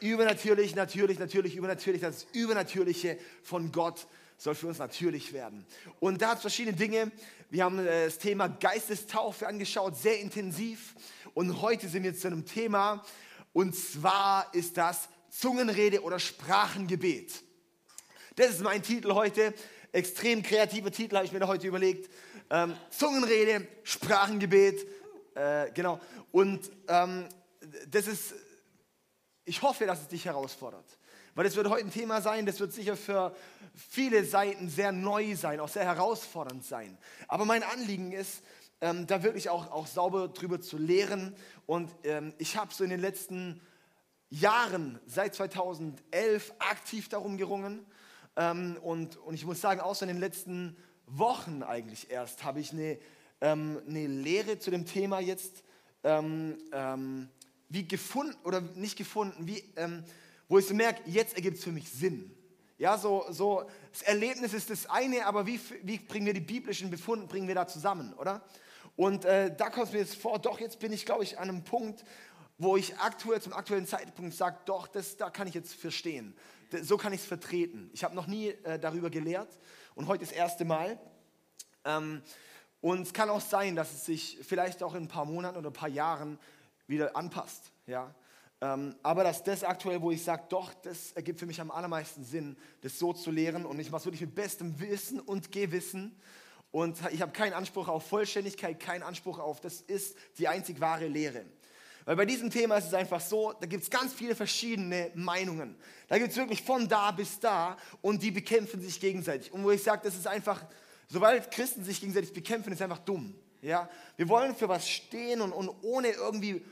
Übernatürlich, natürlich, übernatürlich. Das Übernatürliche von Gott soll für uns natürlich werden. Und da hat es verschiedene Dinge. Wir haben das Thema Geistestaufe angeschaut, sehr intensiv. Und heute sind wir zu einem Thema, und zwar ist das Zungenrede oder Sprachengebet. Das ist mein Titel heute. Extrem kreativer Titel habe ich mir da heute überlegt. Zungenrede, Sprachengebet, genau. Und das ist... Ich hoffe, dass es dich herausfordert, weil es wird heute ein Thema sein, das wird sicher für viele Seiten sehr neu sein, auch sehr herausfordernd sein. Aber mein Anliegen ist, da wirklich auch sauber drüber zu lehren. Und ich habe so in den letzten Jahren, seit 2011, aktiv darum gerungen. Und ich muss sagen, außer in den letzten Wochen eigentlich erst, habe ich eine Lehre zu dem Thema jetzt wie gefunden oder nicht gefunden, wo ich so merke, jetzt ergibt es für mich Sinn. Ja, so das Erlebnis ist das eine, aber wie bringen wir die biblischen Befunde, bringen wir da zusammen, oder? Und da kommt es mir jetzt vor, doch, jetzt bin ich, glaube ich, an einem Punkt, wo ich aktuell zum aktuellen Zeitpunkt sage, doch, da kann ich jetzt verstehen. So kann ich es vertreten. Ich habe noch nie darüber gelehrt und heute das erste Mal. Und es kann auch sein, dass es sich vielleicht auch in ein paar Monaten oder ein paar Jahren wieder anpasst, ja. Aber dass das aktuell, wo ich sage, doch, das ergibt für mich am allermeisten Sinn, das so zu lehren, und ich mache es wirklich mit bestem Wissen und Gewissen, und ich habe keinen Anspruch auf Vollständigkeit, keinen Anspruch auf, das ist die einzig wahre Lehre. Weil bei diesem Thema ist es einfach so, da gibt es ganz viele verschiedene Meinungen. Da gibt es wirklich von da bis da, und die bekämpfen sich gegenseitig. Und wo ich sage, das ist einfach, sobald Christen sich gegenseitig bekämpfen, ist einfach dumm, ja. Wir wollen für was stehen und ohne irgendwie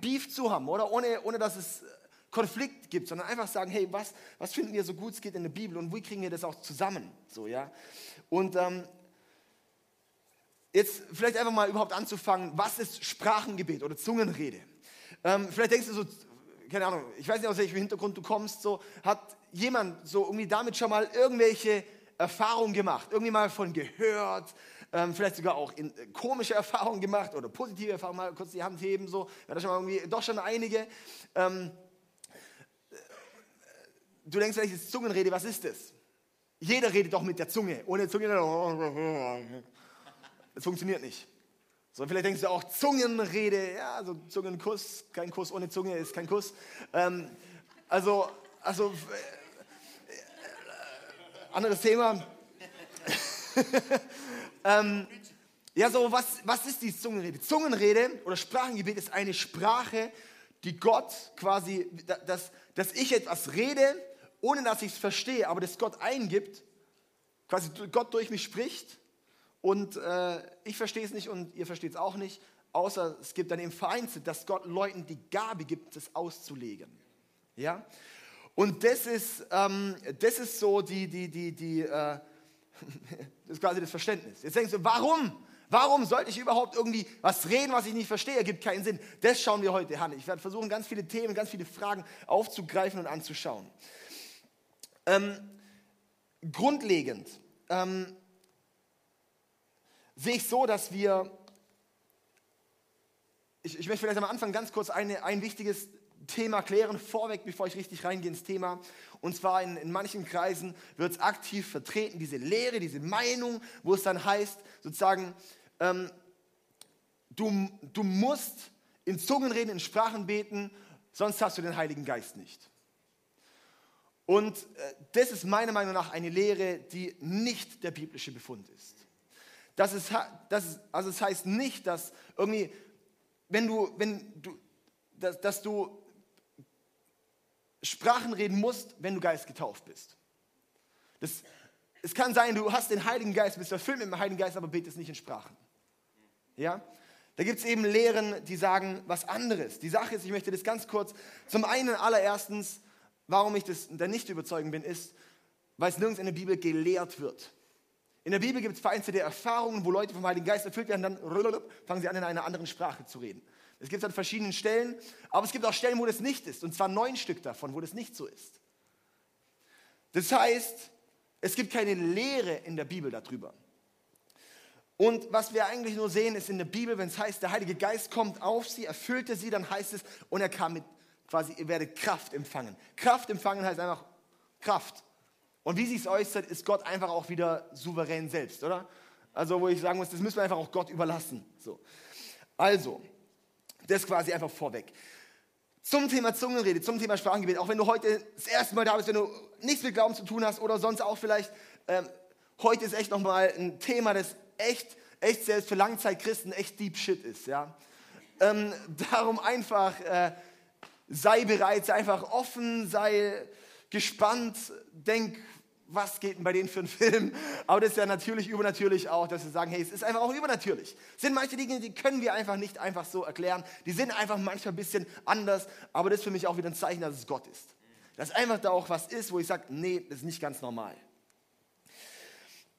Beef zu haben, oder ohne dass es Konflikt gibt, sondern einfach sagen, hey, was finden wir so gut es geht in der Bibel, und wie kriegen wir das auch zusammen, so, ja. Und jetzt vielleicht einfach mal überhaupt anzufangen, was ist Sprachengebet oder Zungenrede? Vielleicht denkst du so, keine Ahnung, ich weiß nicht, aus welchem Hintergrund du kommst, so, hat jemand so irgendwie damit schon mal irgendwelche Erfahrungen gemacht, irgendwie mal von gehört, vielleicht sogar auch komische Erfahrungen gemacht oder positive Erfahrungen, mal kurz die Hand heben, so, ja, da schon mal irgendwie, doch schon einige. Du denkst vielleicht, das ist Zungenrede, was ist das? Jeder redet doch mit der Zunge, ohne Zungenrede, das funktioniert nicht. So, vielleicht denkst du auch, Zungenrede, ja, so Zungenkuss, kein Kuss ohne Zunge ist kein Kuss. Anderes Thema. Ja, so, was ist die Zungenrede? Zungenrede oder Sprachengebet ist eine Sprache, die Gott quasi, dass ich etwas rede, ohne dass ich es verstehe, aber dass Gott eingibt, quasi Gott durch mich spricht, und ich verstehe es nicht und ihr versteht es auch nicht, außer es gibt dann eben vereinzelt, dass Gott Leuten die Gabe gibt, das auszulegen. Ja? Und das ist so die das ist quasi das Verständnis. Jetzt denkst du, warum sollte ich überhaupt irgendwie was reden, was ich nicht verstehe? Ergibt keinen Sinn. Das schauen wir heute an. Ich werde versuchen, ganz viele Themen, ganz viele Fragen aufzugreifen und anzuschauen. Grundlegend sehe ich so, dass wir, ich möchte vielleicht am Anfang ganz kurz ein wichtiges Thema klären, vorweg, bevor ich richtig reingehe ins Thema. Und zwar in manchen Kreisen wird es aktiv vertreten, diese Lehre, diese Meinung, wo es dann heißt, sozusagen, du musst in Zungen reden, in Sprachen beten, sonst hast du den Heiligen Geist nicht. Und das ist meiner Meinung nach eine Lehre, die nicht der biblische Befund ist. Das heißt nicht, dass irgendwie, dass du Sprachen reden musst, wenn du geistgetauft bist. Es kann sein, du hast den Heiligen Geist, bist erfüllt mit dem Heiligen Geist, aber betest nicht in Sprachen. Ja? Da gibt es eben Lehren, die sagen was anderes. Die Sache ist, ich möchte das ganz kurz, zum einen allererstens, warum ich das da nicht überzeugend bin, ist, weil es nirgends in der Bibel gelehrt wird. In der Bibel gibt es vereinzelte Erfahrungen, wo Leute vom Heiligen Geist erfüllt werden, dann fangen sie an, in einer anderen Sprache zu reden. Es gibt es an verschiedenen Stellen, aber es gibt auch Stellen, wo das nicht ist. Und zwar 9 Stück davon, wo das nicht so ist. Das heißt, es gibt keine Lehre in der Bibel darüber. Und was wir eigentlich nur sehen, ist in der Bibel, wenn es heißt, der Heilige Geist kommt auf sie, erfüllte sie, dann heißt es, und er kam mit quasi, ihr werdet Kraft empfangen. Kraft empfangen heißt einfach Kraft. Und wie sie es äußert, ist Gott einfach auch wieder souverän selbst, oder? Also wo ich sagen muss, das müssen wir einfach auch Gott überlassen. So. Also, das quasi einfach vorweg. Zum Thema Zungenrede, zum Thema Sprachengebet, auch wenn du heute das erste Mal da bist, wenn du nichts mit Glauben zu tun hast oder sonst auch vielleicht, heute ist echt nochmal ein Thema, das echt selbst für Langzeitchristen echt deep shit ist. Ja? Darum einfach, sei bereit, sei einfach offen, sei gespannt, denk, was geht denn bei denen für einen Film? Aber das ist ja natürlich übernatürlich auch, dass wir sagen, hey, es ist einfach auch übernatürlich. Es sind manche Dinge, die können wir einfach nicht einfach so erklären. Die sind einfach manchmal ein bisschen anders, aber das ist für mich auch wieder ein Zeichen, dass es Gott ist. Dass einfach da auch was ist, wo ich sage, nee, das ist nicht ganz normal.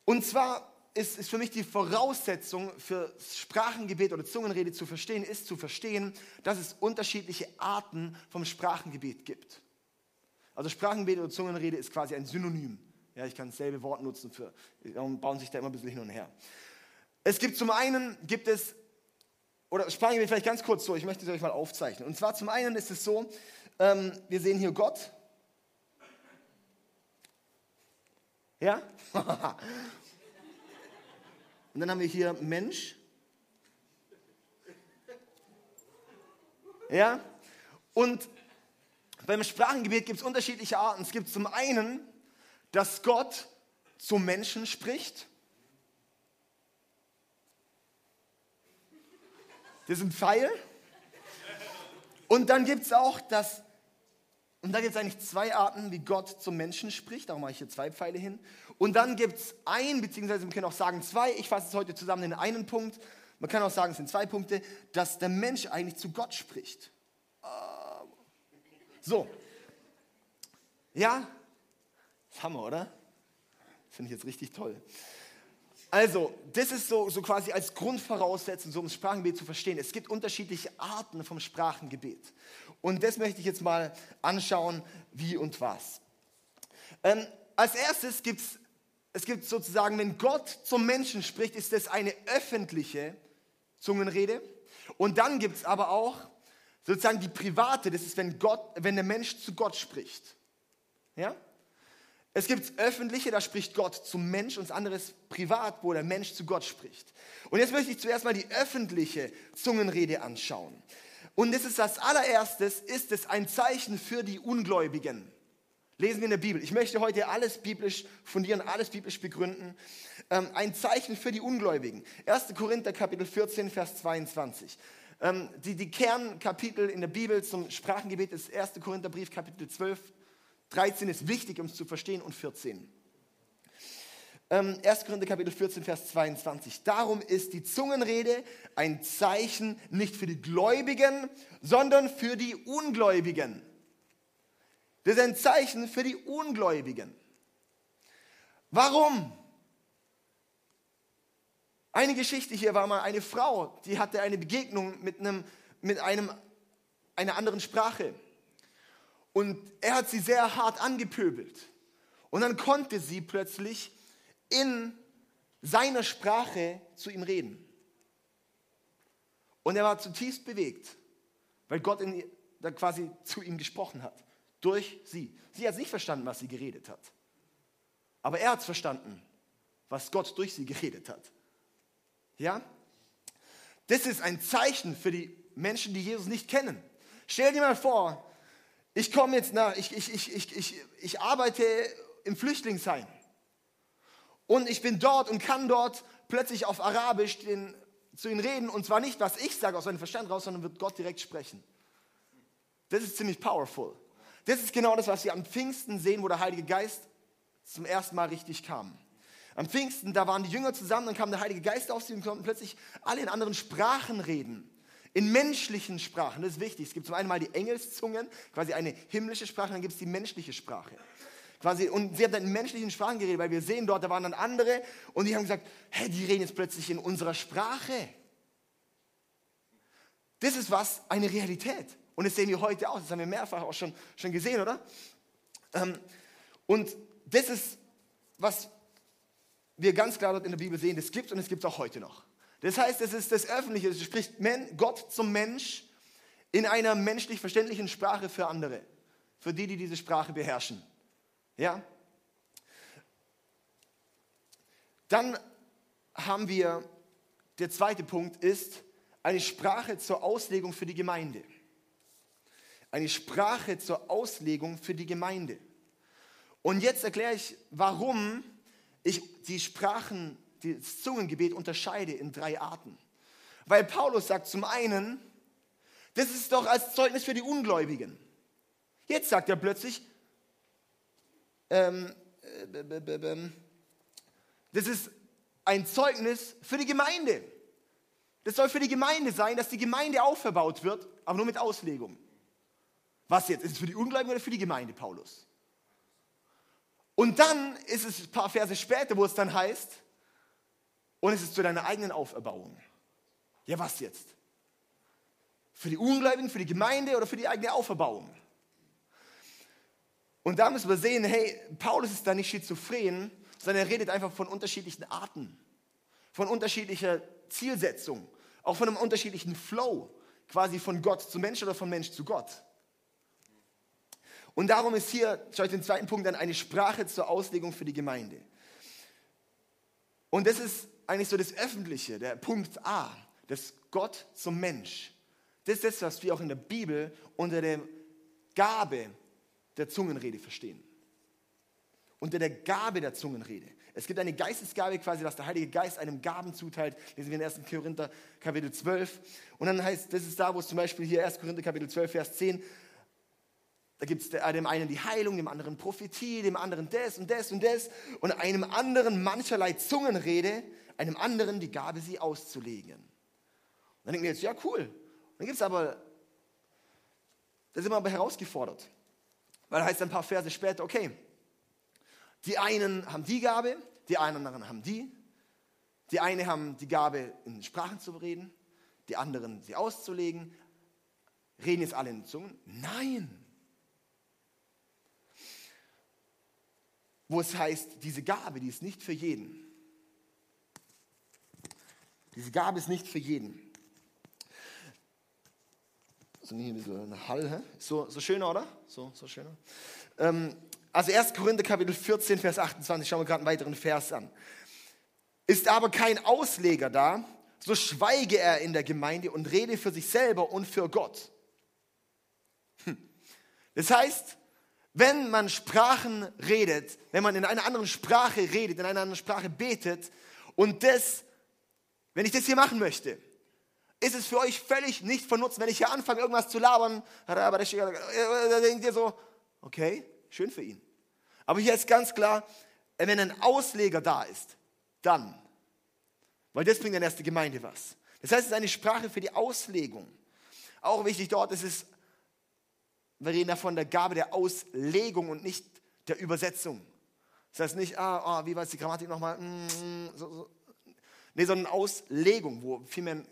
Und zwar ist für mich die Voraussetzung für Sprachengebet oder Zungenrede zu verstehen, ist zu verstehen, dass es unterschiedliche Arten vom Sprachengebet gibt. Also Sprachengebet oder Zungenrede ist quasi ein Synonym. Ja, ich kann dasselbe Wort nutzen, bauen sich da immer ein bisschen hin und her. Es gibt zum einen, oder Sprachengebet vielleicht ganz kurz so, ich möchte es euch mal aufzeichnen. Und zwar zum einen ist es so, wir sehen hier Gott. Ja? Und dann haben wir hier Mensch. Ja? Und beim Sprachengebet gibt es unterschiedliche Arten. Es gibt zum einen, dass Gott zu Menschen spricht. Das ist ein Pfeil. Und dann gibt es auch das, und da gibt es eigentlich zwei Arten, wie Gott zu Menschen spricht. Darum mache ich hier zwei Pfeile hin. Und dann gibt es ein, beziehungsweise wir können auch sagen zwei. Ich fasse es heute zusammen in einen Punkt. Man kann auch sagen, es sind zwei Punkte, dass der Mensch eigentlich zu Gott spricht. So. Ja. Hammer, oder? Finde ich jetzt richtig toll. Also, das ist so quasi als Grundvoraussetzung, so um das Sprachengebet zu verstehen. Es gibt unterschiedliche Arten vom Sprachengebet. Und das möchte ich jetzt mal anschauen, wie und was. Als erstes gibt es sozusagen, wenn Gott zum Menschen spricht, ist das eine öffentliche Zungenrede. Und dann gibt es aber auch sozusagen die private, das ist, wenn der Mensch zu Gott spricht. Ja? Es gibt öffentliche, da spricht Gott zum Mensch, und das andere ist privat, wo der Mensch zu Gott spricht. Und jetzt möchte ich zuerst mal die öffentliche Zungenrede anschauen. Und das ist als allererstes, ist es ein Zeichen für die Ungläubigen. Lesen wir in der Bibel. Ich möchte heute alles biblisch fundieren, alles biblisch begründen. Ein Zeichen für die Ungläubigen. 1. Korinther, Kapitel 14, Vers 22. Die Kernkapitel in der Bibel zum Sprachengebet ist 1. Korintherbrief, Kapitel 12, 13 ist wichtig, um es zu verstehen, und 14. 1. Korinther Kapitel 14, Vers 22. Darum ist die Zungenrede ein Zeichen nicht für die Gläubigen, sondern für die Ungläubigen. Das ist ein Zeichen für die Ungläubigen. Warum? Eine Geschichte hier war mal eine Frau, die hatte eine Begegnung mit einer anderen Sprache. Und er hat sie sehr hart angepöbelt. Und dann konnte sie plötzlich in seiner Sprache zu ihm reden. Und er war zutiefst bewegt, weil Gott da quasi zu ihm gesprochen hat. Durch sie. Sie hat nicht verstanden, was sie geredet hat. Aber er hat es verstanden, was Gott durch sie geredet hat. Ja? Das ist ein Zeichen für die Menschen, die Jesus nicht kennen. Stell dir mal vor, ich komme jetzt ich arbeite im Flüchtlingsheim und ich bin dort und kann dort plötzlich auf Arabisch zu ihnen reden, und zwar nicht, was ich sage aus meinem Verstand raus, sondern wird Gott direkt sprechen. Das ist ziemlich powerful. Das ist genau das, was wir am Pfingsten sehen, wo der Heilige Geist zum ersten Mal richtig kam. Am Pfingsten, da waren die Jünger zusammen, dann kam der Heilige Geist auf sie und konnten plötzlich alle in anderen Sprachen reden. In menschlichen Sprachen, das ist wichtig. Es gibt zum einen mal die Engelszungen, quasi eine himmlische Sprache, dann gibt es die menschliche Sprache. Quasi, und sie haben dann in menschlichen Sprachen geredet, weil wir sehen dort, da waren dann andere und die haben gesagt, hey, die reden jetzt plötzlich in unserer Sprache. Das ist eine Realität. Und das sehen wir heute auch, das haben wir mehrfach auch schon gesehen, oder? Und das ist, was wir ganz klar dort in der Bibel sehen, das gibt es, und es gibt es auch heute noch. Das heißt, es ist das Öffentliche, es spricht Gott zum Mensch in einer menschlich verständlichen Sprache für andere, für die, die diese Sprache beherrschen. Ja? Dann haben wir, der zweite Punkt ist, eine Sprache zur Auslegung für die Gemeinde. Eine Sprache zur Auslegung für die Gemeinde. Und jetzt erkläre ich, warum ich die Sprachen, das Zungengebet unterscheide in drei Arten. Weil Paulus sagt zum einen, das ist doch als Zeugnis für die Ungläubigen. Jetzt sagt er plötzlich, das ist ein Zeugnis für die Gemeinde. Das soll für die Gemeinde sein, dass die Gemeinde aufgebaut wird, aber nur mit Auslegung. Was jetzt? Ist es für die Ungläubigen oder für die Gemeinde, Paulus? Und dann ist es ein paar Verse später, wo es dann heißt, und es ist zu deiner eigenen Auferbauung. Ja, was jetzt? Für die Ungläubigen, für die Gemeinde oder für die eigene Auferbauung? Und da müssen wir sehen, hey, Paulus ist da nicht schizophren, sondern er redet einfach von unterschiedlichen Arten, von unterschiedlicher Zielsetzung, auch von einem unterschiedlichen Flow, quasi von Gott zu Mensch oder von Mensch zu Gott. Und darum ist hier, schaut den zweiten Punkt an, eine Sprache zur Auslegung für die Gemeinde. Und das ist eigentlich so das Öffentliche, der Punkt A, das Gott zum Mensch. Das ist das, was wir auch in der Bibel unter der Gabe der Zungenrede verstehen. Unter der Gabe der Zungenrede. Es gibt eine Geistesgabe quasi, was der Heilige Geist einem Gaben zuteilt. Lesen wir in 1. Korinther Kapitel 12. Und dann heißt, das ist da, wo es zum Beispiel hier 1. Korinther Kapitel 12, Vers 10, da gibt es dem einen die Heilung, dem anderen Prophetie, dem anderen das und das und das und einem anderen mancherlei Zungenrede, einem anderen die Gabe, sie auszulegen. Und dann denken wir jetzt, ja cool. Und dann gibt es aber, da sind wir aber herausgefordert. Weil da heißt ein paar Verse später, okay, die einen haben die Gabe, die anderen haben die einen haben die Gabe, in Sprachen zu reden, die anderen sie auszulegen. Reden jetzt alle in Zungen? Nein! Wo es heißt, diese Gabe, die ist nicht für jeden. Diese Gabe ist nicht für jeden. So ein bisschen Hall, hä? So schöner, oder? So schöner. Also 1. Korinther Kapitel 14, Vers 28, schauen wir gerade einen weiteren Vers an. Ist aber kein Ausleger da, so schweige er in der Gemeinde und rede für sich selber und für Gott. Das heißt, wenn man Sprachen redet, wenn man in einer anderen Sprache redet, in einer anderen Sprache betet und das, wenn ich das hier machen möchte, ist es für euch völlig nicht von Nutzen, wenn ich hier anfange, irgendwas zu labern, da denkt ihr so, okay, schön für ihn. Aber hier ist ganz klar, wenn ein Ausleger da ist, dann, weil das bringt dann erst die Gemeinde was. Das heißt, es ist eine Sprache für die Auslegung. Auch wichtig dort ist es, wir reden davon der Gabe der Auslegung und nicht der Übersetzung. Das heißt nicht, wie war es die Grammatik nochmal? Nee, sondern Auslegung, wo vielmehr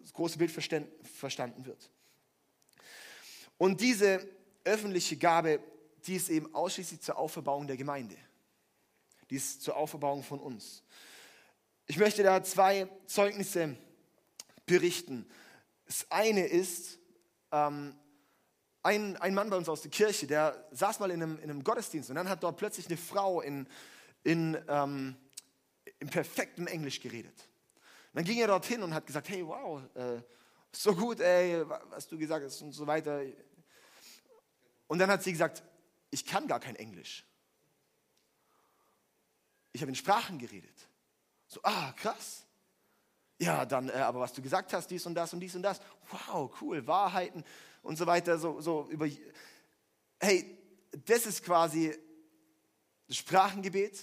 das große Bild verstanden wird. Und diese öffentliche Gabe, die ist eben ausschließlich zur Auferbauung der Gemeinde. Die ist zur Auferbauung von uns. Ich möchte da zwei Zeugnisse berichten. Das eine ist, ein Mann bei uns aus der Kirche, der saß mal in einem Gottesdienst und dann hat dort plötzlich eine Frau in perfektem Englisch geredet. Und dann ging er dorthin und hat gesagt, hey, wow, so gut, ey, was du gesagt hast und so weiter. Und dann hat sie gesagt, ich kann gar kein Englisch. Ich habe in Sprachen geredet. So, krass. Ja, dann, aber was du gesagt hast, dies und das und dies und das. Wow, cool, Wahrheiten und so weiter. So über. Hey, das ist quasi das Sprachengebet.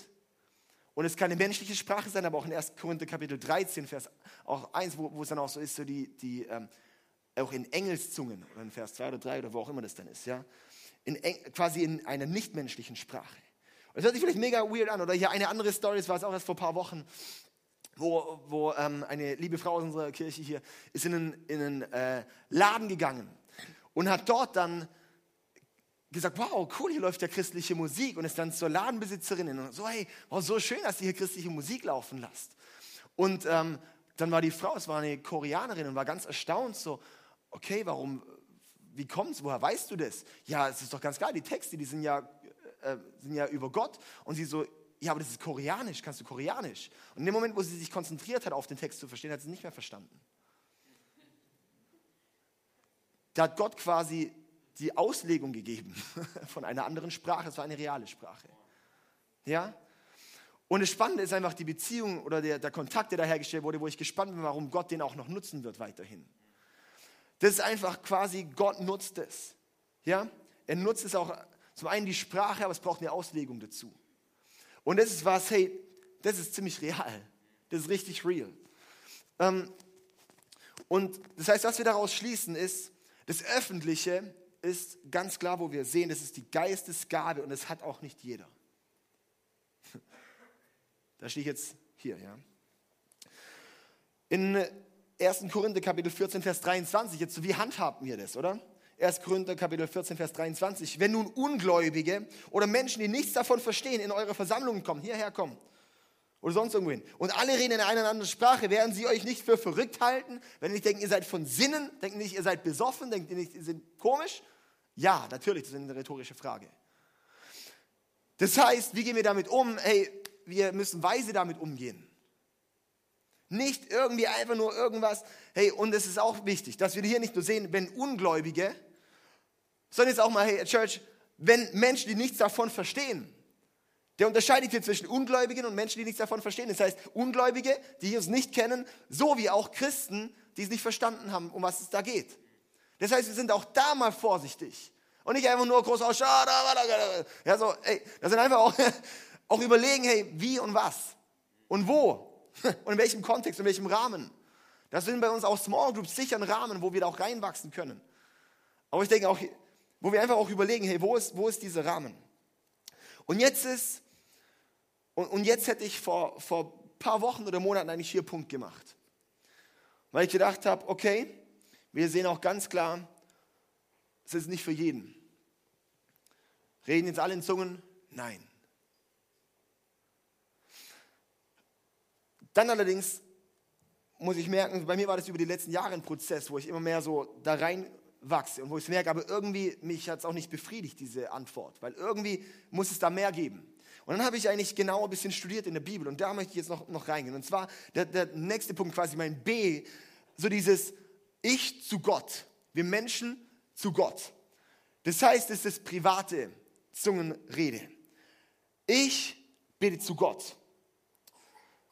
Und es kann eine menschliche Sprache sein, aber auch in 1. Korinther Kapitel 13, Vers auch 1, wo es dann auch so ist, so die auch in Engelszungen, oder in Vers 2 oder 3 oder wo auch immer das dann ist, ja. Quasi in einer nichtmenschlichen Sprache. Und das hört sich vielleicht mega weird an. Oder hier eine andere Story, das war es auch erst vor ein paar Wochen, wo eine liebe Frau aus unserer Kirche hier ist in einen Laden gegangen und hat dort dann gesagt, wow, cool, hier läuft ja christliche Musik und ist dann zur Ladenbesitzerin und so, hey, wow, so schön, dass ihr hier christliche Musik laufen lasst. Und dann war die Frau, es war eine Koreanerin und war ganz erstaunt so, okay, warum, wie kommt's, woher weißt du das? Ja, es ist doch ganz klar, die Texte, die sind ja über Gott. Und sie so, ja, aber das ist koreanisch, kannst du koreanisch? Und in dem Moment, wo sie sich konzentriert hat, auf den Text zu verstehen, hat sie es nicht mehr verstanden. Da hat Gott quasi die Auslegung gegeben von einer anderen Sprache, es war eine reale Sprache. Ja? Und das Spannende ist einfach die Beziehung oder der Kontakt, der da hergestellt wurde, wo ich gespannt bin, warum Gott den auch noch nutzen wird weiterhin. Das ist einfach quasi, Gott nutzt es. Ja? Er nutzt es auch, zum einen die Sprache, aber es braucht eine Auslegung dazu. Und das ist was, hey, das ist ziemlich real. Das ist richtig real. Und das heißt, was wir daraus schließen ist, das Öffentliche ist ganz klar, wo wir sehen, das ist die Geistesgabe und das hat auch nicht jeder. Da stehe ich jetzt hier, ja. In 1. Korinther Kapitel 14, Vers 23, jetzt so, wie handhaben wir das, oder? 1. Korinther Kapitel 14, Vers 23. Wenn nun Ungläubige oder Menschen, die nichts davon verstehen, in eure Versammlungen kommen, hierher kommen oder sonst irgendwo hin, und alle reden in einer anderen Sprache, werden sie euch nicht für verrückt halten? Wenn ihr nicht denkt, ihr seid von Sinnen, denkt nicht, ihr seid besoffen, denkt ihr nicht, ihr seid komisch? Ja, natürlich, das ist eine rhetorische Frage. Das heißt, wie gehen wir damit um? Hey, wir müssen weise damit umgehen. Nicht irgendwie einfach nur irgendwas. Hey, und es ist auch wichtig, dass wir hier nicht nur sehen, wenn Ungläubige, sondern jetzt auch mal, hey, Church, wenn Menschen, die nichts davon verstehen, der unterscheidet hier zwischen Ungläubigen und Menschen, die nichts davon verstehen. Das heißt, Ungläubige, die Jesus nicht kennen, so wie auch Christen, die es nicht verstanden haben, um was es da geht. Das heißt, wir sind auch da mal vorsichtig. Und nicht einfach nur groß ausschauen. Ja, so, ey, da sind einfach auch überlegen, hey, wie und was und wo. Und in welchem Kontext, in welchem Rahmen. Das sind bei uns auch Small Groups sicher ein Rahmen, wo wir da auch reinwachsen können. Aber ich denke auch, wo wir einfach auch überlegen, hey, wo ist dieser Rahmen? Und jetzt hätte ich vor ein paar Wochen oder Monaten eigentlich hier Punkt gemacht. Weil ich gedacht habe, okay, wir sehen auch ganz klar, es ist nicht für jeden. Reden jetzt alle in Zungen? Nein. Dann allerdings muss ich merken, bei mir war das über die letzten Jahre ein Prozess, wo ich immer mehr so da reinwachse und wo ich merke, aber irgendwie mich hat es auch nicht befriedigt, diese Antwort, weil irgendwie muss es da mehr geben. Und dann habe ich eigentlich genau ein bisschen studiert in der Bibel und da möchte ich jetzt noch reingehen. Und zwar der nächste Punkt, quasi mein B, so dieses Ich zu Gott, wir Menschen zu Gott. Das heißt, es ist private Zungenrede. Ich bete zu Gott.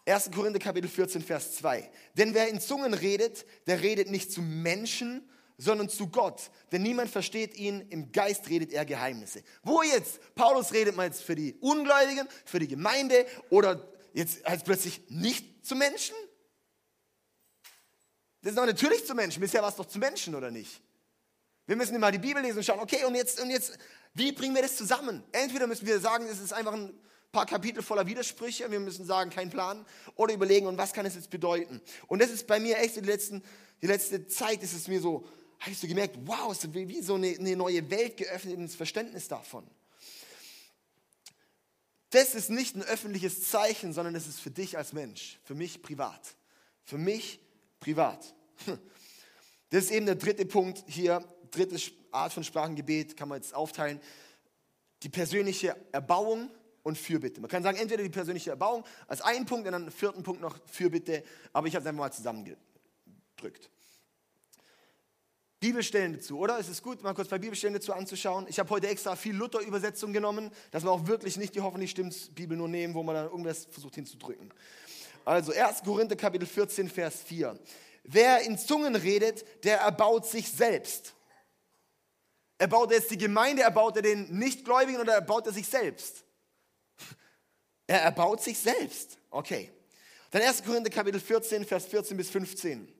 1. Korinther Kapitel 14, Vers 2. Denn wer in Zungen redet, der redet nicht zu Menschen, sondern zu Gott. Denn niemand versteht ihn, im Geist redet er Geheimnisse. Wo jetzt? Paulus redet mal jetzt für die Ungläubigen, für die Gemeinde oder jetzt heißt plötzlich nicht zu Menschen? Das ist doch natürlich zu Menschen. Bisher war es doch zu Menschen, oder nicht? Wir müssen immer die Bibel lesen und schauen, okay, und jetzt, wie bringen wir das zusammen? Entweder müssen wir sagen, es ist einfach ein paar Kapitel voller Widersprüche und wir müssen sagen, kein Plan, oder überlegen, und was kann es jetzt bedeuten? Und das ist bei mir echt, die letzte Zeit ist es mir so, habe ich so gemerkt, wow, es ist wie so eine neue Welt geöffnet, ins Verständnis davon. Das ist nicht ein öffentliches Zeichen, sondern es ist für dich als Mensch, für mich privat. Für mich privat. Das ist eben der dritte Punkt hier, dritte Art von Sprachengebet, kann man jetzt aufteilen. Die persönliche Erbauung und Fürbitte. Man kann sagen, entweder die persönliche Erbauung als einen Punkt und dann einen vierten Punkt noch Fürbitte, aber ich habe es einfach mal zusammengedrückt. Bibelstellen dazu, oder? Es ist gut, mal kurz bei Bibelstellen dazu anzuschauen. Ich habe heute extra viel Luther-Übersetzung genommen, dass man auch wirklich nicht die hoffentlich stimmt Bibel nur nehmen, wo man dann irgendwas versucht hinzudrücken. Also 1. Korinther Kapitel 14, Vers 4. Wer in Zungen redet, der erbaut sich selbst. Erbaut er jetzt die Gemeinde, erbaut er den Nichtgläubigen oder erbaut er sich selbst? Er erbaut sich selbst. Okay. Dann 1. Korinther Kapitel 14, Vers 14 bis 15.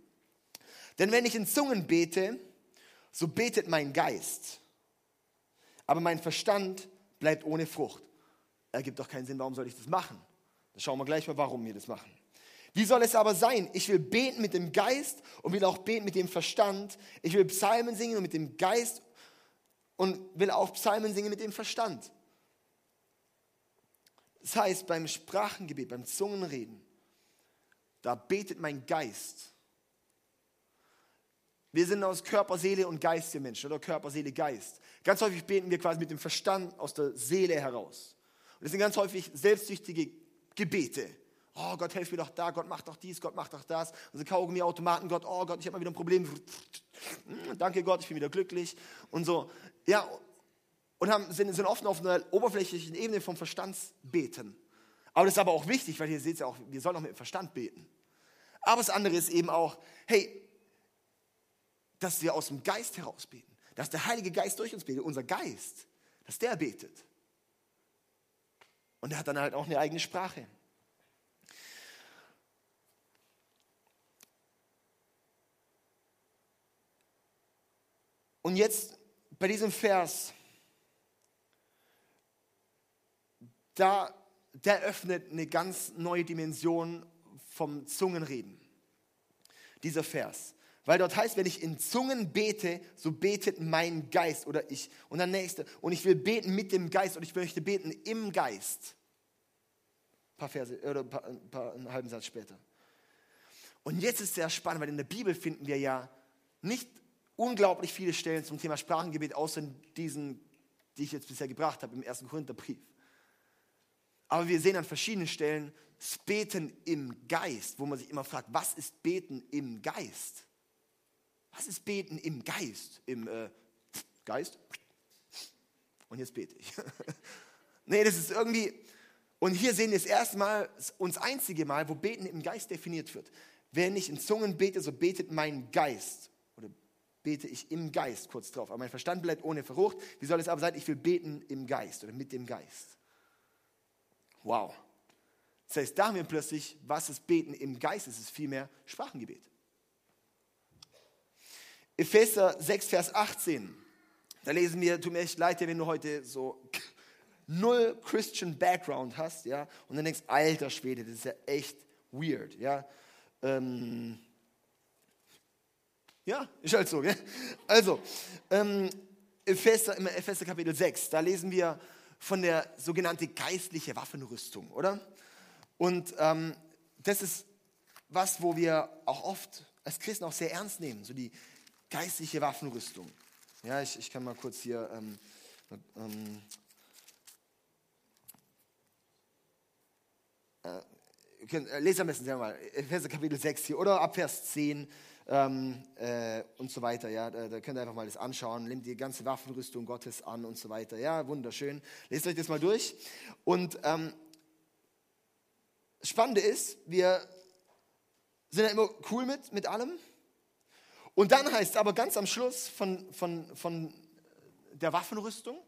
Denn wenn ich in Zungen bete, so betet mein Geist. Aber mein Verstand bleibt ohne Frucht. Ergibt doch keinen Sinn, warum soll ich das machen? Dann schauen wir gleich mal, warum wir das machen. Wie soll es aber sein? Ich will beten mit dem Geist und will auch beten mit dem Verstand. Ich will Psalmen singen und mit dem Geist und will auch Psalmen singen mit dem Verstand. Das heißt, beim Sprachengebet, beim Zungenreden, da betet mein Geist. Wir sind aus Körper, Seele und Geist der Menschen, oder Körper, Seele, Geist. Ganz häufig beten wir quasi mit dem Verstand aus der Seele heraus. Und das sind ganz häufig selbstsüchtige Gebete. Oh Gott, helf mir doch da, Gott macht doch dies, Gott macht doch das. Also Kaugummi-Automaten, Gott, oh Gott, ich habe mal wieder ein Problem. Danke Gott, ich bin wieder glücklich. Und so, ja, und sind oft auf einer oberflächlichen Ebene vom Verstandsbeten. Aber das ist aber auch wichtig, weil hier seht ihr ja auch, wir sollen auch mit dem Verstand beten. Aber das andere ist eben auch, hey, dass wir aus dem Geist heraus beten. Dass der Heilige Geist durch uns betet, unser Geist, dass der betet. Und er hat dann halt auch eine eigene Sprache. Und jetzt bei diesem Vers, da der öffnet eine ganz neue Dimension vom Zungenreden, dieser Vers. Weil dort heißt, wenn ich in Zungen bete, so betet mein Geist oder ich. Und der Nächste. Und ich will beten mit dem Geist und ich möchte beten im Geist. Ein paar Verse, oder einen halben Satz später. Und jetzt ist sehr spannend, weil in der Bibel finden wir ja nicht unglaublich viele Stellen zum Thema Sprachengebet, außer diesen, die ich jetzt bisher gebracht habe, im 1. Korintherbrief. Aber wir sehen an verschiedenen Stellen das Beten im Geist, wo man sich immer fragt, was ist Beten im Geist? Was ist Beten im Geist? Im Geist? Und jetzt bete ich. Nee, das ist irgendwie, und hier sehen wir es erstmal, uns einzige Mal, wo Beten im Geist definiert wird. Wenn ich in Zungen bete, so betet mein Geist. Oder bete ich im Geist, kurz drauf. Aber mein Verstand bleibt ohne Verrucht. Wie soll es aber sein? Ich will beten im Geist oder mit dem Geist. Wow. Das heißt, da haben wir plötzlich, was ist Beten im Geist? Es ist vielmehr Sprachengebet. Epheser 6, Vers 18. Da lesen wir, tut mir echt leid, wenn du heute so null Christian Background hast, ja, und dann denkst, alter Schwede, das ist ja echt weird, ja. Ja, ist halt so, gell? Also, Epheser Kapitel 6, da lesen wir, von der sogenannten geistlichen Waffenrüstung, oder? Und das ist was, wo wir auch oft als Christen auch sehr ernst nehmen, so die geistliche Waffenrüstung. Ja, ich kann mal kurz hier lese am besten selber mal, Epheser Kapitel 6 hier, oder ab Vers 10 und so weiter, ja, da könnt ihr einfach mal das anschauen, nehmt die ganze Waffenrüstung Gottes an und so weiter, ja, wunderschön, lest euch das mal durch. Und das Spannende ist, wir sind ja immer cool mit allem, und dann heißt es aber ganz am Schluss von der Waffenrüstung,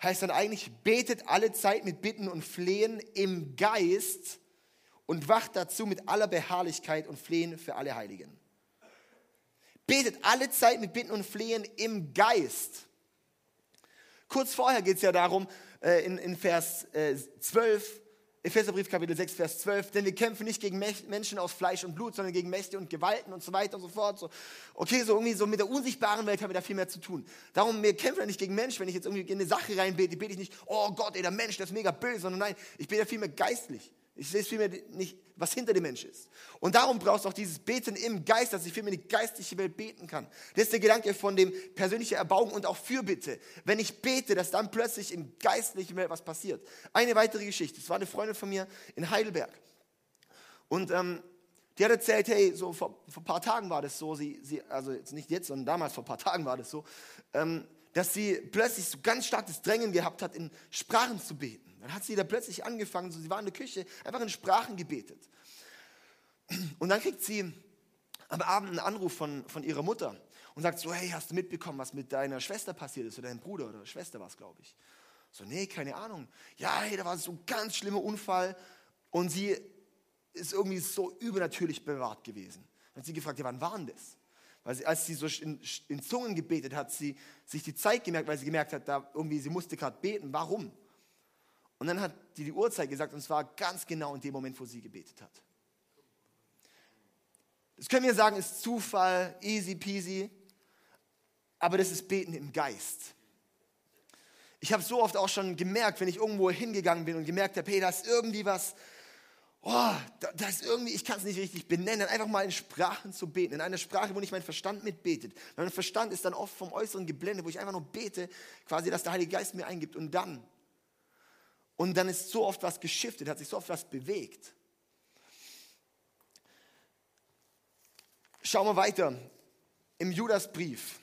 heißt dann eigentlich, betet alle Zeit mit Bitten und Flehen im Geist und wacht dazu mit aller Beharrlichkeit und Flehen für alle Heiligen. Betet alle Zeit mit Bitten und Flehen im Geist. Kurz vorher geht es ja darum, in Vers 12, Epheserbrief Kapitel 6, Vers 12, denn wir kämpfen nicht gegen Menschen aus Fleisch und Blut, sondern gegen Mächte und Gewalten und so weiter und so fort. So, okay, so irgendwie so mit der unsichtbaren Welt haben wir da viel mehr zu tun. Darum, wir kämpfen ja nicht gegen Menschen. Wenn ich jetzt irgendwie in eine Sache reinbete, bete ich nicht, oh Gott, ey, der Mensch, der ist mega böse, sondern nein, ich bete ja viel mehr geistlich. Ich sehe vielmehr nicht, was hinter dem Mensch ist. Und darum brauchst du auch dieses Beten im Geist, dass ich vielmehr die geistliche Welt beten kann. Das ist der Gedanke von dem persönlichen Erbauung und auch Fürbitte. Wenn ich bete, dass dann plötzlich im geistlichen Welt was passiert. Eine weitere Geschichte. Es war eine Freundin von mir in Heidelberg. Und die hat erzählt, hey, so vor ein paar Tagen war das so, sie, also jetzt nicht jetzt, sondern damals vor ein paar Tagen war das so, dass sie plötzlich so ganz stark das Drängen gehabt hat, in Sprachen zu beten. Dann hat sie da plötzlich angefangen, so, sie war in der Küche, einfach in Sprachen gebetet. Und dann kriegt sie am Abend einen Anruf von ihrer Mutter und sagt so, hey, hast du mitbekommen, was mit deiner Schwester passiert ist? Oder deinem Bruder oder Schwester war es, glaube ich. So, nee, keine Ahnung. Ja, hey, da war so ein ganz schlimmer Unfall und sie ist irgendwie so übernatürlich bewahrt gewesen. Dann hat sie gefragt, ja, wann war denn das? Weil sie, als sie so in Zungen gebetet hat, sie sich die Zeit gemerkt, weil sie gemerkt hat, da irgendwie, sie musste gerade beten. Warum? Und dann hat sie die Uhrzeit gesagt, und zwar ganz genau in dem Moment, wo sie gebetet hat. Das können wir sagen, ist Zufall, easy peasy, aber das ist Beten im Geist. Ich habe so oft auch schon gemerkt, wenn ich irgendwo hingegangen bin und gemerkt habe, hey, da ist irgendwie was, oh, das irgendwie, ich kann es nicht richtig benennen, einfach mal in Sprachen zu beten, in einer Sprache, wo nicht mein Verstand mitbetet. Mein Verstand ist dann oft vom Äußeren geblendet, wo ich einfach nur bete, quasi, dass der Heilige Geist mir eingibt. Und dann ist so oft was geschiftet, hat sich so oft was bewegt. Schauen wir weiter im Judasbrief.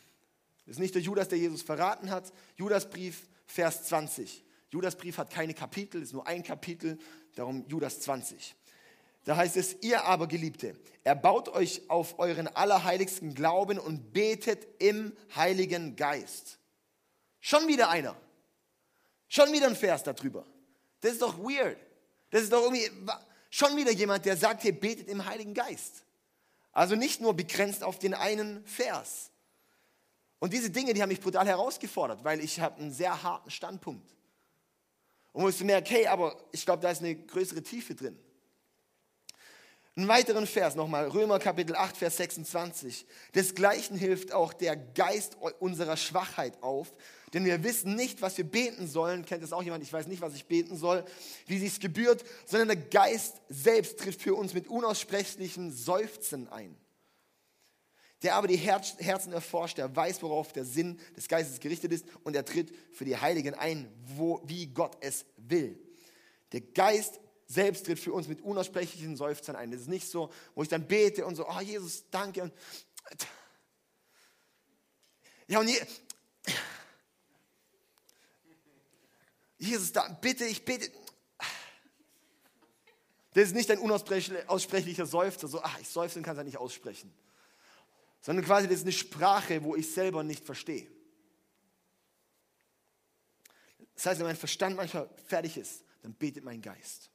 Das ist nicht der Judas, der Jesus verraten hat. Judasbrief, Vers 20. Judasbrief hat keine Kapitel, ist nur ein Kapitel, darum Judas 20. Da heißt es, ihr aber, Geliebte, erbaut euch auf euren allerheiligsten Glauben und betet im Heiligen Geist. Schon wieder einer. Schon wieder ein Vers darüber. Das ist doch weird. Das ist doch irgendwie schon wieder jemand, der sagt, hier betet im Heiligen Geist. Also nicht nur begrenzt auf den einen Vers. Und diese Dinge, die haben mich brutal herausgefordert, weil ich habe einen sehr harten Standpunkt. Und musst du merken, hey, aber ich glaube, da ist eine größere Tiefe drin. Einen weiteren Vers nochmal, Römer Kapitel 8, Vers 26. Desgleichen hilft auch der Geist unserer Schwachheit auf, denn wir wissen nicht, was wir beten sollen. Kennt das auch jemand? Ich weiß nicht, was ich beten soll, wie sich's gebührt, sondern der Geist selbst tritt für uns mit unaussprechlichen Seufzen ein. Der aber die Herzen erforscht, der weiß, worauf der Sinn des Geistes gerichtet ist und er tritt für die Heiligen ein, wie Gott es will. Der Geist selbst tritt für uns mit unaussprechlichen Seufzern ein. Das ist nicht so, wo ich dann bete und so, oh Jesus, danke. Jesus, bitte, ich bete. Das ist nicht ein unaussprechlicher Seufzer, so, ich seufze und kann es halt nicht aussprechen. Sondern quasi das ist eine Sprache, wo ich selber nicht verstehe. Das heißt, wenn mein Verstand manchmal fertig ist, dann betet mein Geist.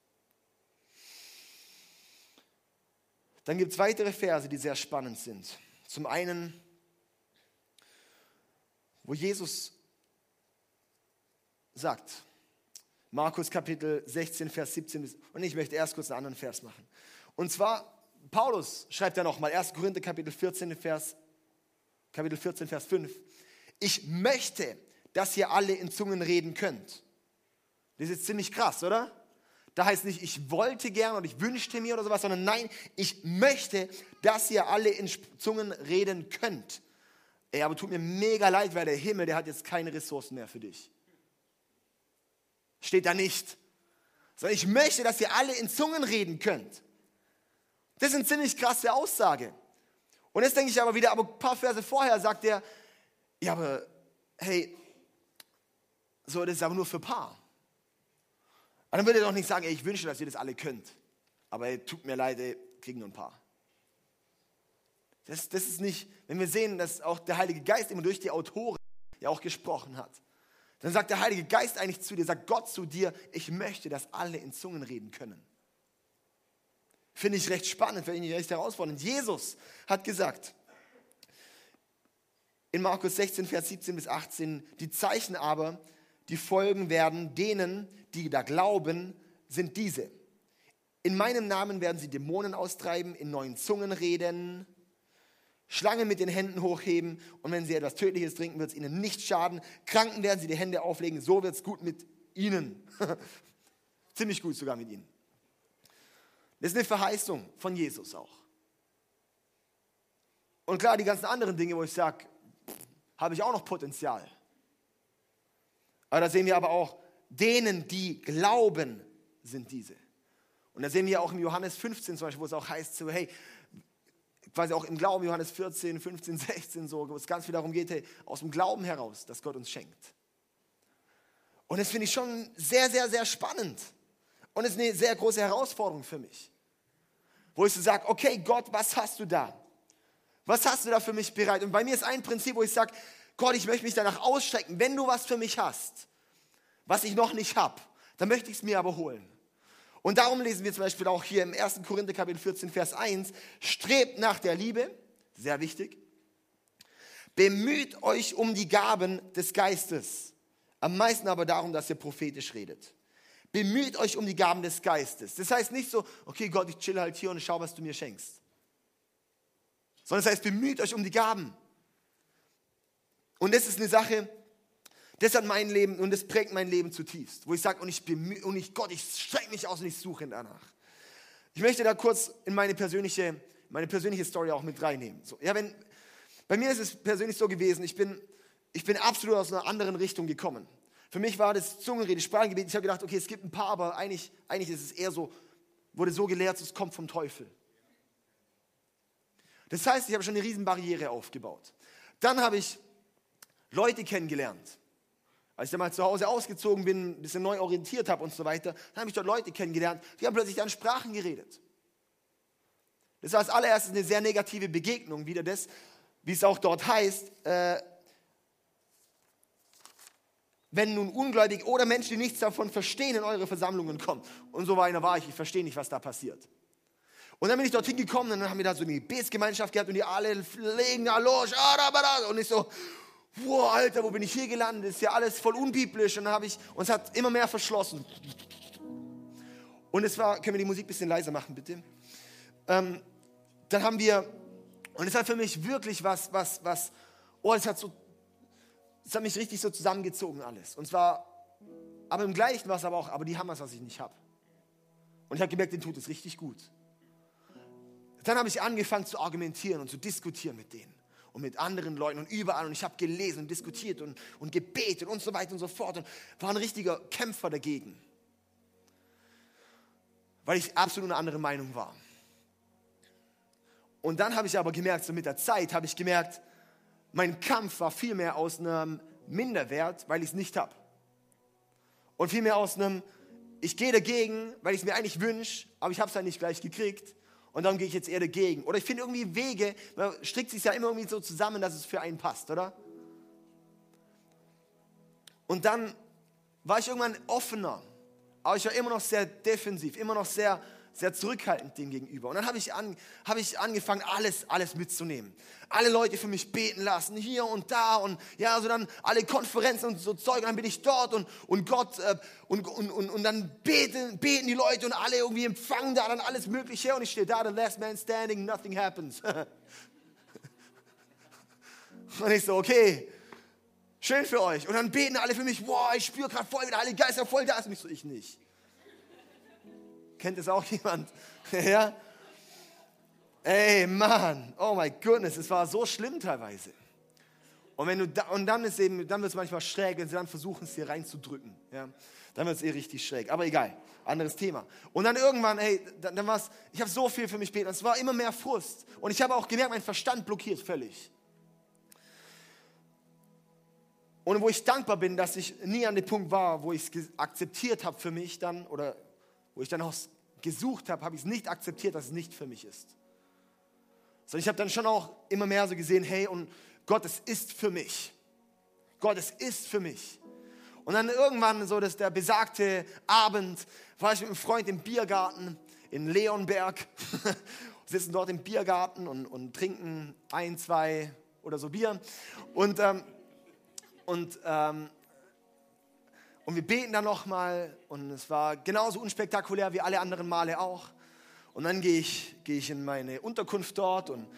Dann gibt es weitere Verse, die sehr spannend sind. Zum einen, wo Jesus sagt, Markus Kapitel 16, Vers 17, und ich möchte erst kurz einen anderen Vers machen. Und zwar, Paulus schreibt ja nochmal, 1. Korinther Kapitel 14, Vers 5. Ich möchte, dass ihr alle in Zungen reden könnt. Das ist ziemlich krass, oder? Da heißt nicht, ich wollte gern oder ich wünschte mir oder sowas, sondern nein, ich möchte, dass ihr alle in Zungen reden könnt. Ey, aber tut mir mega leid, weil der Himmel, der hat jetzt keine Ressourcen mehr für dich. Steht da nicht. Sondern ich möchte, dass ihr alle in Zungen reden könnt. Das ist eine ziemlich krasse Aussage. Und jetzt denke ich aber wieder, aber ein paar Verse vorher sagt er, ja, aber hey, so, das ist aber nur für ein paar. Und dann würde er doch nicht sagen, ey, ich wünsche, dass ihr das alle könnt. Aber ey, tut mir leid, ey, kriegen nur ein paar. Das ist nicht, wenn wir sehen, dass auch der Heilige Geist immer durch die Autoren ja auch gesprochen hat. Dann sagt der Heilige Geist eigentlich zu dir, sagt Gott zu dir, ich möchte, dass alle in Zungen reden können. Finde ich recht spannend, finde ich recht herausfordernd. Jesus hat gesagt, in Markus 16, Vers 17 bis 18, die Zeichen aber, die folgen werden denen, die da glauben, sind diese. In meinem Namen werden sie Dämonen austreiben, in neuen Zungen reden, Schlangen mit den Händen hochheben und wenn sie etwas Tödliches trinken, wird es ihnen nicht schaden. Kranken werden sie die Hände auflegen, so wird es gut mit ihnen. Ziemlich gut sogar mit ihnen. Das ist eine Verheißung von Jesus auch. Und klar, die ganzen anderen Dinge, wo ich sage, habe ich auch noch Potenzial. Aber da sehen wir aber auch, denen, die glauben, sind diese. Und da sehen wir auch im Johannes 15 zum Beispiel, wo es auch heißt, so, hey, quasi auch im Glauben, Johannes 14, 15, 16, so, wo es ganz viel darum geht, hey, aus dem Glauben heraus, dass Gott uns schenkt. Und das finde ich schon sehr, sehr, sehr spannend. Und es ist eine sehr große Herausforderung für mich. Wo ich so sage, okay Gott, was hast du da? Was hast du da für mich bereit? Und bei mir ist ein Prinzip, wo ich sage, Gott, ich möchte mich danach ausstrecken. Wenn du was für mich hast, was ich noch nicht habe, dann möchte ich es mir aber holen. Und darum lesen wir zum Beispiel auch hier im 1. Korinther Kapitel 14, Vers 1, strebt nach der Liebe, sehr wichtig, bemüht euch um die Gaben des Geistes, am meisten aber darum, dass ihr prophetisch redet. Bemüht euch um die Gaben des Geistes. Das heißt nicht so, okay Gott, ich chill halt hier und schau, was du mir schenkst. Sondern das heißt, bemüht euch um die Gaben. Und das ist eine Sache, das hat mein Leben und das prägt mein Leben zutiefst. Wo ich sage, Gott, ich strecke mich aus und ich suche danach. Ich möchte da kurz in meine persönliche Story auch mit reinnehmen. So, ja, bei mir ist es persönlich so gewesen, ich bin absolut aus einer anderen Richtung gekommen. Für mich war das Zungenrede, Sprachengebet. Ich habe gedacht, okay, es gibt ein paar, aber eigentlich ist es eher so, wurde so gelehrt, es kommt vom Teufel. Das heißt, ich habe schon eine riesen Barriere aufgebaut. Dann habe ich Leute kennengelernt. Als ich dann mal zu Hause ausgezogen bin, ein bisschen neu orientiert habe und so weiter, dann habe ich dort Leute kennengelernt, die haben plötzlich dann Sprachen geredet. Das war als allererstes eine sehr negative Begegnung, wieder das, wie es auch dort heißt, wenn nun Ungläubige oder Menschen, die nichts davon verstehen, in eure Versammlungen kommen. Und so einer war ich verstehe nicht, was da passiert. Und dann bin ich dorthin gekommen und dann haben wir da so eine Gebetsgemeinschaft gehabt und die alle legen da los. Und ich so, wow, Alter, wo bin ich hier gelandet? Ist ja alles voll unbiblisch. Und dann es hat immer mehr verschlossen. Und es war, können wir die Musik ein bisschen leiser machen, bitte? Dann haben wir, und es hat für mich wirklich es hat mich richtig so zusammengezogen alles. Und zwar, aber im Gleichen war es aber die haben was ich nicht habe. Und ich habe gemerkt, denen tut es richtig gut. Dann habe ich angefangen zu argumentieren und zu diskutieren mit denen und mit anderen Leuten und überall. Und ich habe gelesen und diskutiert und gebetet und so weiter und so fort und war ein richtiger Kämpfer dagegen. Weil ich absolut eine andere Meinung war. Und dann habe ich aber gemerkt, so mit der Zeit habe ich gemerkt, mein Kampf war viel mehr aus einem Minderwert, weil ich es nicht habe. Und viel mehr aus einem, ich gehe dagegen, weil ich es mir eigentlich wünsche, aber ich habe es halt nicht gleich gekriegt und darum gehe ich jetzt eher dagegen. Oder ich finde irgendwie Wege, man strickt sich ja immer irgendwie so zusammen, dass es für einen passt, oder? Und dann war ich irgendwann offener, aber ich war immer noch sehr defensiv, immer noch sehr zurückhaltend dem gegenüber. Und dann habe ich angefangen, alles mitzunehmen. Alle Leute für mich beten lassen, hier und da und ja, also dann alle Konferenzen und so Zeug. Und dann bin ich dort und Gott und dann beten die Leute und alle irgendwie empfangen da dann alles Mögliche. Und ich stehe da, the last man standing, nothing happens. Und ich so, okay, schön für euch. Und dann beten alle für mich, wow, ich spüre gerade voll, der Heilige Geist voll da ist. Und ich so, ich nicht. Kennt es auch jemand? Ja? Ey, Mann, oh my goodness, es war so schlimm teilweise. Und dann wird es manchmal schräg, wenn sie dann versuchen, es hier reinzudrücken. Ja? Dann wird es richtig schräg, aber egal, anderes Thema. Und dann irgendwann, dann war es, ich habe so viel für mich beten, es war immer mehr Frust. Und ich habe auch gemerkt, mein Verstand blockiert völlig. Und wo ich dankbar bin, dass ich nie an dem Punkt war, wo ich es akzeptiert habe für mich dann, oder wo ich dann auch gesucht habe, habe ich es nicht akzeptiert, dass es nicht für mich ist. Sondern ich habe dann schon auch immer mehr so gesehen, hey, und Gott, es ist für mich. Gott, es ist für mich. Und dann irgendwann so, dass der besagte Abend, war ich mit einem Freund im Biergarten in Leonberg, sitzen dort im Biergarten und trinken 1, 2 oder so Bier. Und wir beten dann nochmal und es war genauso unspektakulär wie alle anderen Male auch. Und dann gehe ich in meine Unterkunft dort und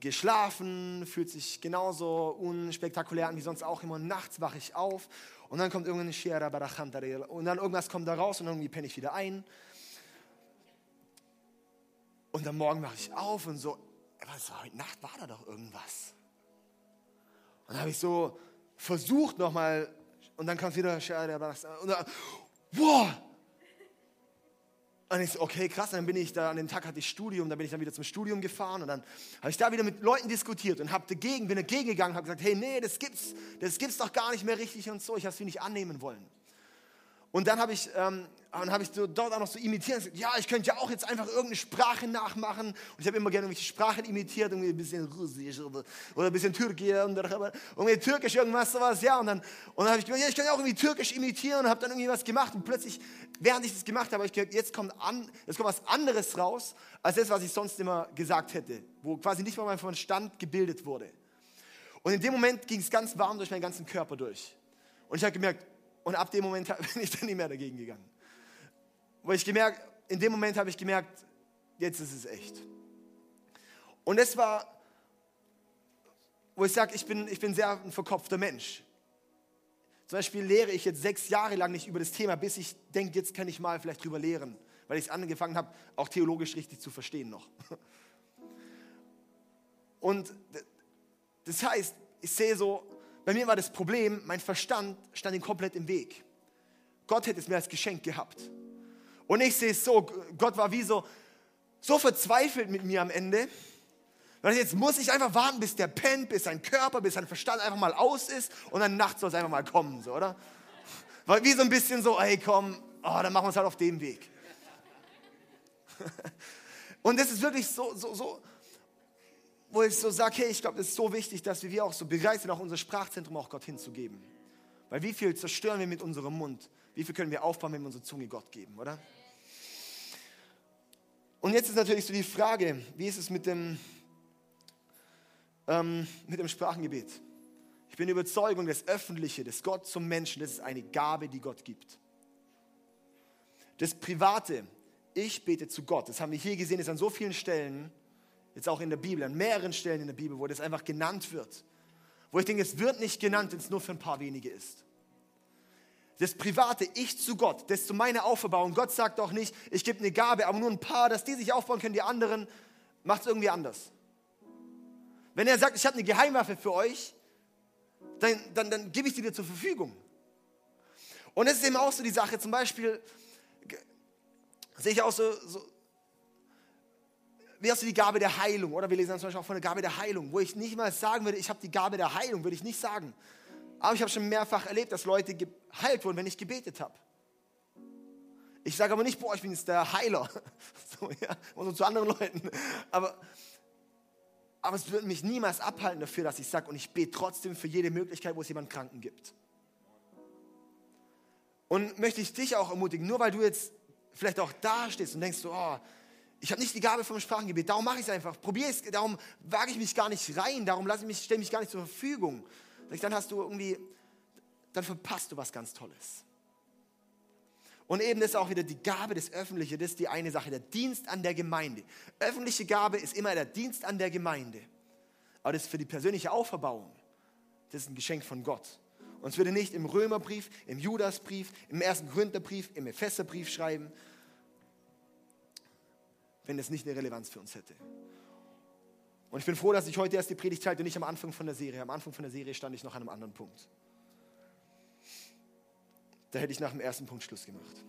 gehe schlafen, fühlt sich genauso unspektakulär an wie sonst auch immer. Nachts wache ich auf und dann kommt irgendein Schiara Barachantare und dann irgendwas kommt da raus und dann irgendwie penne ich wieder ein. Und am Morgen wache ich auf und so, was war heute Nacht, war da doch irgendwas. Und dann habe ich so versucht nochmal. Und dann kam es wieder, und dann, wow! Und ich so, okay, krass, dann bin ich da, an dem Tag hatte ich Studium, dann bin ich dann wieder zum Studium gefahren und dann habe ich da wieder mit Leuten diskutiert und bin dagegen gegangen und habe gesagt, hey, nee, das gibt's doch gar nicht mehr richtig und so, ich habe es nicht annehmen wollen. Und dann habe ich so dort auch noch so imitiert, ja, ich könnte ja auch jetzt einfach irgendeine Sprache nachmachen. Und ich habe immer gerne irgendwelche Sprachen imitiert, irgendwie ein bisschen Russisch oder ein bisschen Türkisch und irgendwie Türkisch, irgendwas sowas, ja. Und dann habe ich gedacht, ja, ich kann ja auch irgendwie Türkisch imitieren und habe dann irgendwie was gemacht. Und plötzlich, während ich das gemacht habe, habe ich gedacht, jetzt kommt was anderes raus, als das, was ich sonst immer gesagt hätte, wo quasi nicht mal mein Verstand gebildet wurde. Und in dem Moment ging es ganz warm durch meinen ganzen Körper durch. Und ich habe gemerkt, und ab dem Moment bin ich dann nicht mehr dagegen gegangen. In dem Moment habe ich gemerkt, jetzt ist es echt. Und das war, wo ich sage, ich bin sehr ein verkopfter Mensch. Zum Beispiel lehre ich jetzt 6 Jahre lang nicht über das Thema, bis ich denke, jetzt kann ich mal vielleicht drüber lehren, weil ich es angefangen habe, auch theologisch richtig zu verstehen noch. Und das heißt, ich sehe so, bei mir war das Problem, mein Verstand stand ihm komplett im Weg. Gott hätte es mir als Geschenk gehabt. Und ich sehe es so, Gott war wie so verzweifelt mit mir am Ende, weil jetzt muss ich einfach warten, bis der pennt, bis sein Körper, bis sein Verstand einfach mal aus ist und dann nachts soll es einfach mal kommen, so, oder? Weil wie so ein bisschen so, hey komm, oh, dann machen wir es halt auf dem Weg. Und das ist wirklich so, wo ich so sage, hey, ich glaube, das ist so wichtig, dass wir auch so bereit sind, auch unser Sprachzentrum auch Gott hinzugeben. Weil wie viel zerstören wir mit unserem Mund? Wie viel können wir aufbauen, wenn wir unsere Zunge Gott geben, oder? Und jetzt ist natürlich so die Frage, wie ist es mit dem Sprachengebet? Ich bin der Überzeugung, das Öffentliche, das Gott zum Menschen, das ist eine Gabe, die Gott gibt. Das Private, ich bete zu Gott, das haben wir hier gesehen, ist an so vielen Stellen, jetzt auch in der Bibel, an mehreren Stellen in der Bibel, wo das einfach genannt wird. Wo ich denke, es wird nicht genannt, wenn es nur für ein paar wenige ist. Das Private, ich zu Gott, das ist so meine Auferbauung. Gott sagt auch nicht, ich gebe eine Gabe, aber nur ein paar, dass die sich aufbauen können, die anderen, macht es irgendwie anders. Wenn er sagt, ich habe eine Geheimwaffe für euch, dann gebe ich die dir zur Verfügung. Und das ist eben auch so die Sache, zum Beispiel sehe ich auch so wie hast du die Gabe der Heilung, oder? Wir lesen zum Beispiel auch von der Gabe der Heilung, wo ich nicht mal sagen würde, ich habe die Gabe der Heilung, würde ich nicht sagen. Aber ich habe schon mehrfach erlebt, dass Leute geheilt wurden, wenn ich gebetet habe. Ich sage aber nicht, boah, ich bin jetzt der Heiler. So, ja, und so zu anderen Leuten. Aber es wird mich niemals abhalten dafür, dass ich sage, und ich bete trotzdem für jede Möglichkeit, wo es jemanden Kranken gibt. Und möchte ich dich auch ermutigen, nur weil du jetzt vielleicht auch da stehst und denkst, oh, ich habe nicht die Gabe vom Sprachengebet, darum mache ich es einfach, probiere es, darum wage ich mich gar nicht rein, darum stelle ich mich gar nicht zur Verfügung. Dann hast du irgendwie, dann verpasst du was ganz Tolles. Und eben ist auch wieder die Gabe des Öffentlichen, das ist die eine Sache, der Dienst an der Gemeinde. Öffentliche Gabe ist immer der Dienst an der Gemeinde. Aber das ist für die persönliche Auferbauung, das ist ein Geschenk von Gott. Und es würde nicht im Römerbrief, im Judasbrief, im 1. Korintherbrief, im Epheserbrief schreiben, wenn es nicht eine Relevanz für uns hätte. Und ich bin froh, dass ich heute erst die Predigt halte und nicht am Anfang von der Serie. Am Anfang von der Serie stand ich noch an einem anderen Punkt. Da hätte ich nach dem ersten Punkt Schluss gemacht.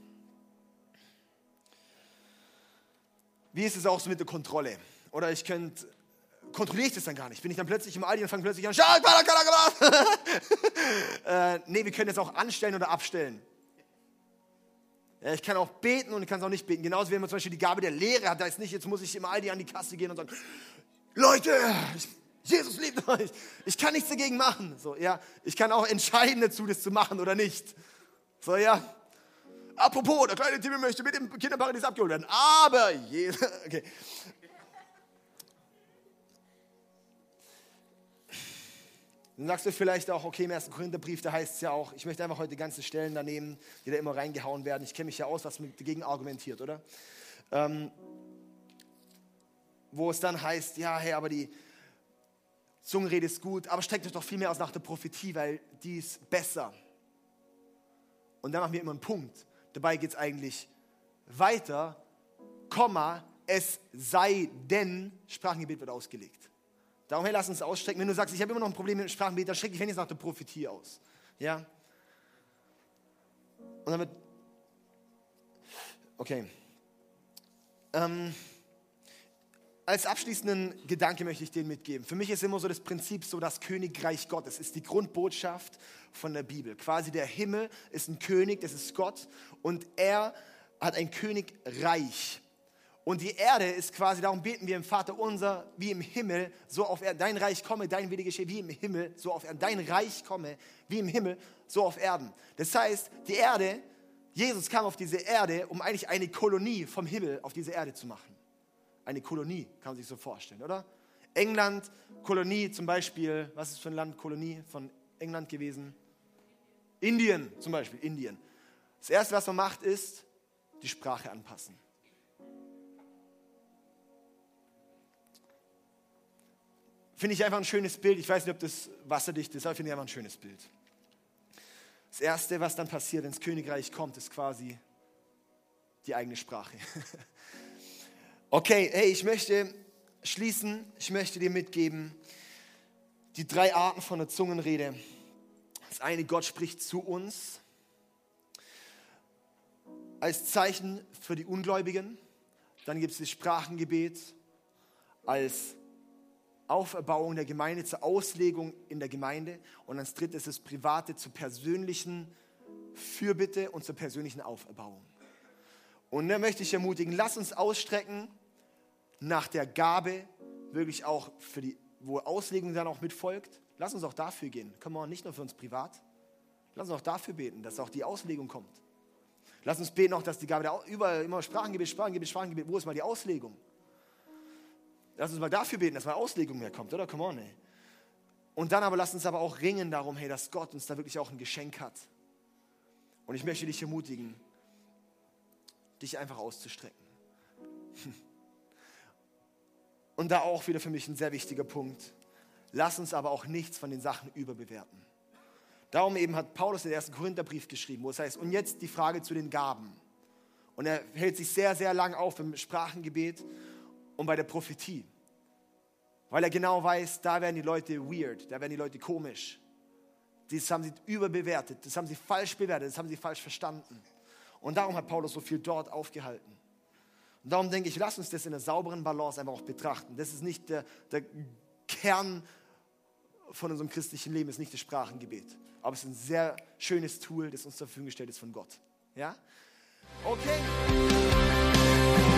Wie ist es auch so mit der Kontrolle? Oder kontrolliere ich das dann gar nicht? Bin ich dann plötzlich im Aldi und fange plötzlich an, nee, wir können das auch anstellen oder abstellen. Ja, ich kann auch beten und ich kann es auch nicht beten. Genauso wie man zum Beispiel die Gabe der Lehre hat, da ist nicht, jetzt muss ich im Aldi an die Kasse gehen und sagen, Leute, Jesus liebt euch. Ich kann nichts dagegen machen. So, ja, ich kann auch entscheiden dazu, das zu machen oder nicht. So, ja. Apropos, der kleine Timmy möchte mit dem Kinderparadies abgeholt werden. Aber okay. Dann sagst du vielleicht auch, okay, im 1. Korintherbrief, da heißt es ja auch, ich möchte einfach heute ganze Stellen da nehmen, die da immer reingehauen werden. Ich kenne mich ja aus, was mir dagegen argumentiert, oder? Wo es dann heißt, ja, hey, aber die Zungenrede ist gut, aber streckt euch doch viel mehr aus nach der Prophetie, weil die ist besser. Und dann machen wir immer einen Punkt. Dabei geht es eigentlich weiter, Komma, es sei denn, Sprachengebet wird ausgelegt. Darum her, lass uns ausstrecken. Wenn du sagst, ich habe immer noch ein Problem mit dem Sprachengebet, dann strecke ich jetzt nach der Prophetie aus. Ja? Und damit, okay. Als abschließenden Gedanke möchte ich den mitgeben. Für mich ist immer so das Prinzip, so das Königreich Gottes ist die Grundbotschaft von der Bibel. Quasi der Himmel ist ein König, das ist Gott und er hat ein Königreich. Und die Erde ist quasi, darum beten wir im Vater unser, wie im Himmel, so auf Erden, dein Reich komme, dein Wille geschehe, wie im Himmel, so auf Erden, dein Reich komme, wie im Himmel, so auf Erden. Das heißt, die Erde, Jesus kam auf diese Erde, um eigentlich eine Kolonie vom Himmel auf diese Erde zu machen. Eine Kolonie, kann man sich so vorstellen, oder? England, Kolonie zum Beispiel, was ist für ein Land Kolonie von England gewesen? Indien zum Beispiel, Indien. Das Erste, was man macht, ist, die Sprache anpassen. Finde ich einfach ein schönes Bild. Ich weiß nicht, ob das wasserdicht ist, aber finde ich einfach ein schönes Bild. Das Erste, was dann passiert, wenn das Königreich kommt, ist quasi die eigene Sprache. Okay, hey, ich möchte schließen. Ich möchte dir mitgeben, die 3 Arten von der Zungenrede. Das eine, Gott spricht zu uns als Zeichen für die Ungläubigen. Dann gibt es das Sprachengebet als Auferbauung der Gemeinde, zur Auslegung in der Gemeinde. Und als drittes ist das Private zur persönlichen Fürbitte und zur persönlichen Auferbauung. Und da möchte ich ermutigen, lass uns ausstrecken nach der Gabe, wirklich auch für die, wo Auslegung dann auch mitfolgt. Lass uns auch dafür gehen. Können wir auch nicht nur für uns privat. Lass uns auch dafür beten, dass auch die Auslegung kommt. Lass uns beten auch, dass die Gabe der überall immer Sprachengebet, wo ist mal die Auslegung? Lass uns mal dafür beten, dass mal Auslegung mehr kommt, oder? Come on, ey. Und dann aber lass uns aber auch ringen darum, hey, dass Gott uns da wirklich auch ein Geschenk hat. Und ich möchte dich ermutigen, dich einfach auszustrecken. Und da auch wieder für mich ein sehr wichtiger Punkt. Lass uns aber auch nichts von den Sachen überbewerten. Darum eben hat Paulus den ersten Korintherbrief geschrieben, wo es heißt, und jetzt die Frage zu den Gaben. Und er hält sich sehr, sehr lang auf im Sprachengebet und bei der Prophetie. Weil er genau weiß, da werden die Leute weird, da werden die Leute komisch. Das haben sie überbewertet, das haben sie falsch bewertet, das haben sie falsch verstanden. Und darum hat Paulus so viel dort aufgehalten. Und darum denke ich, lass uns das in einer sauberen Balance einfach auch betrachten. Das ist nicht der Kern von unserem christlichen Leben, ist nicht das Sprachengebet. Aber es ist ein sehr schönes Tool, das uns zur Verfügung gestellt ist von Gott. Ja? Okay.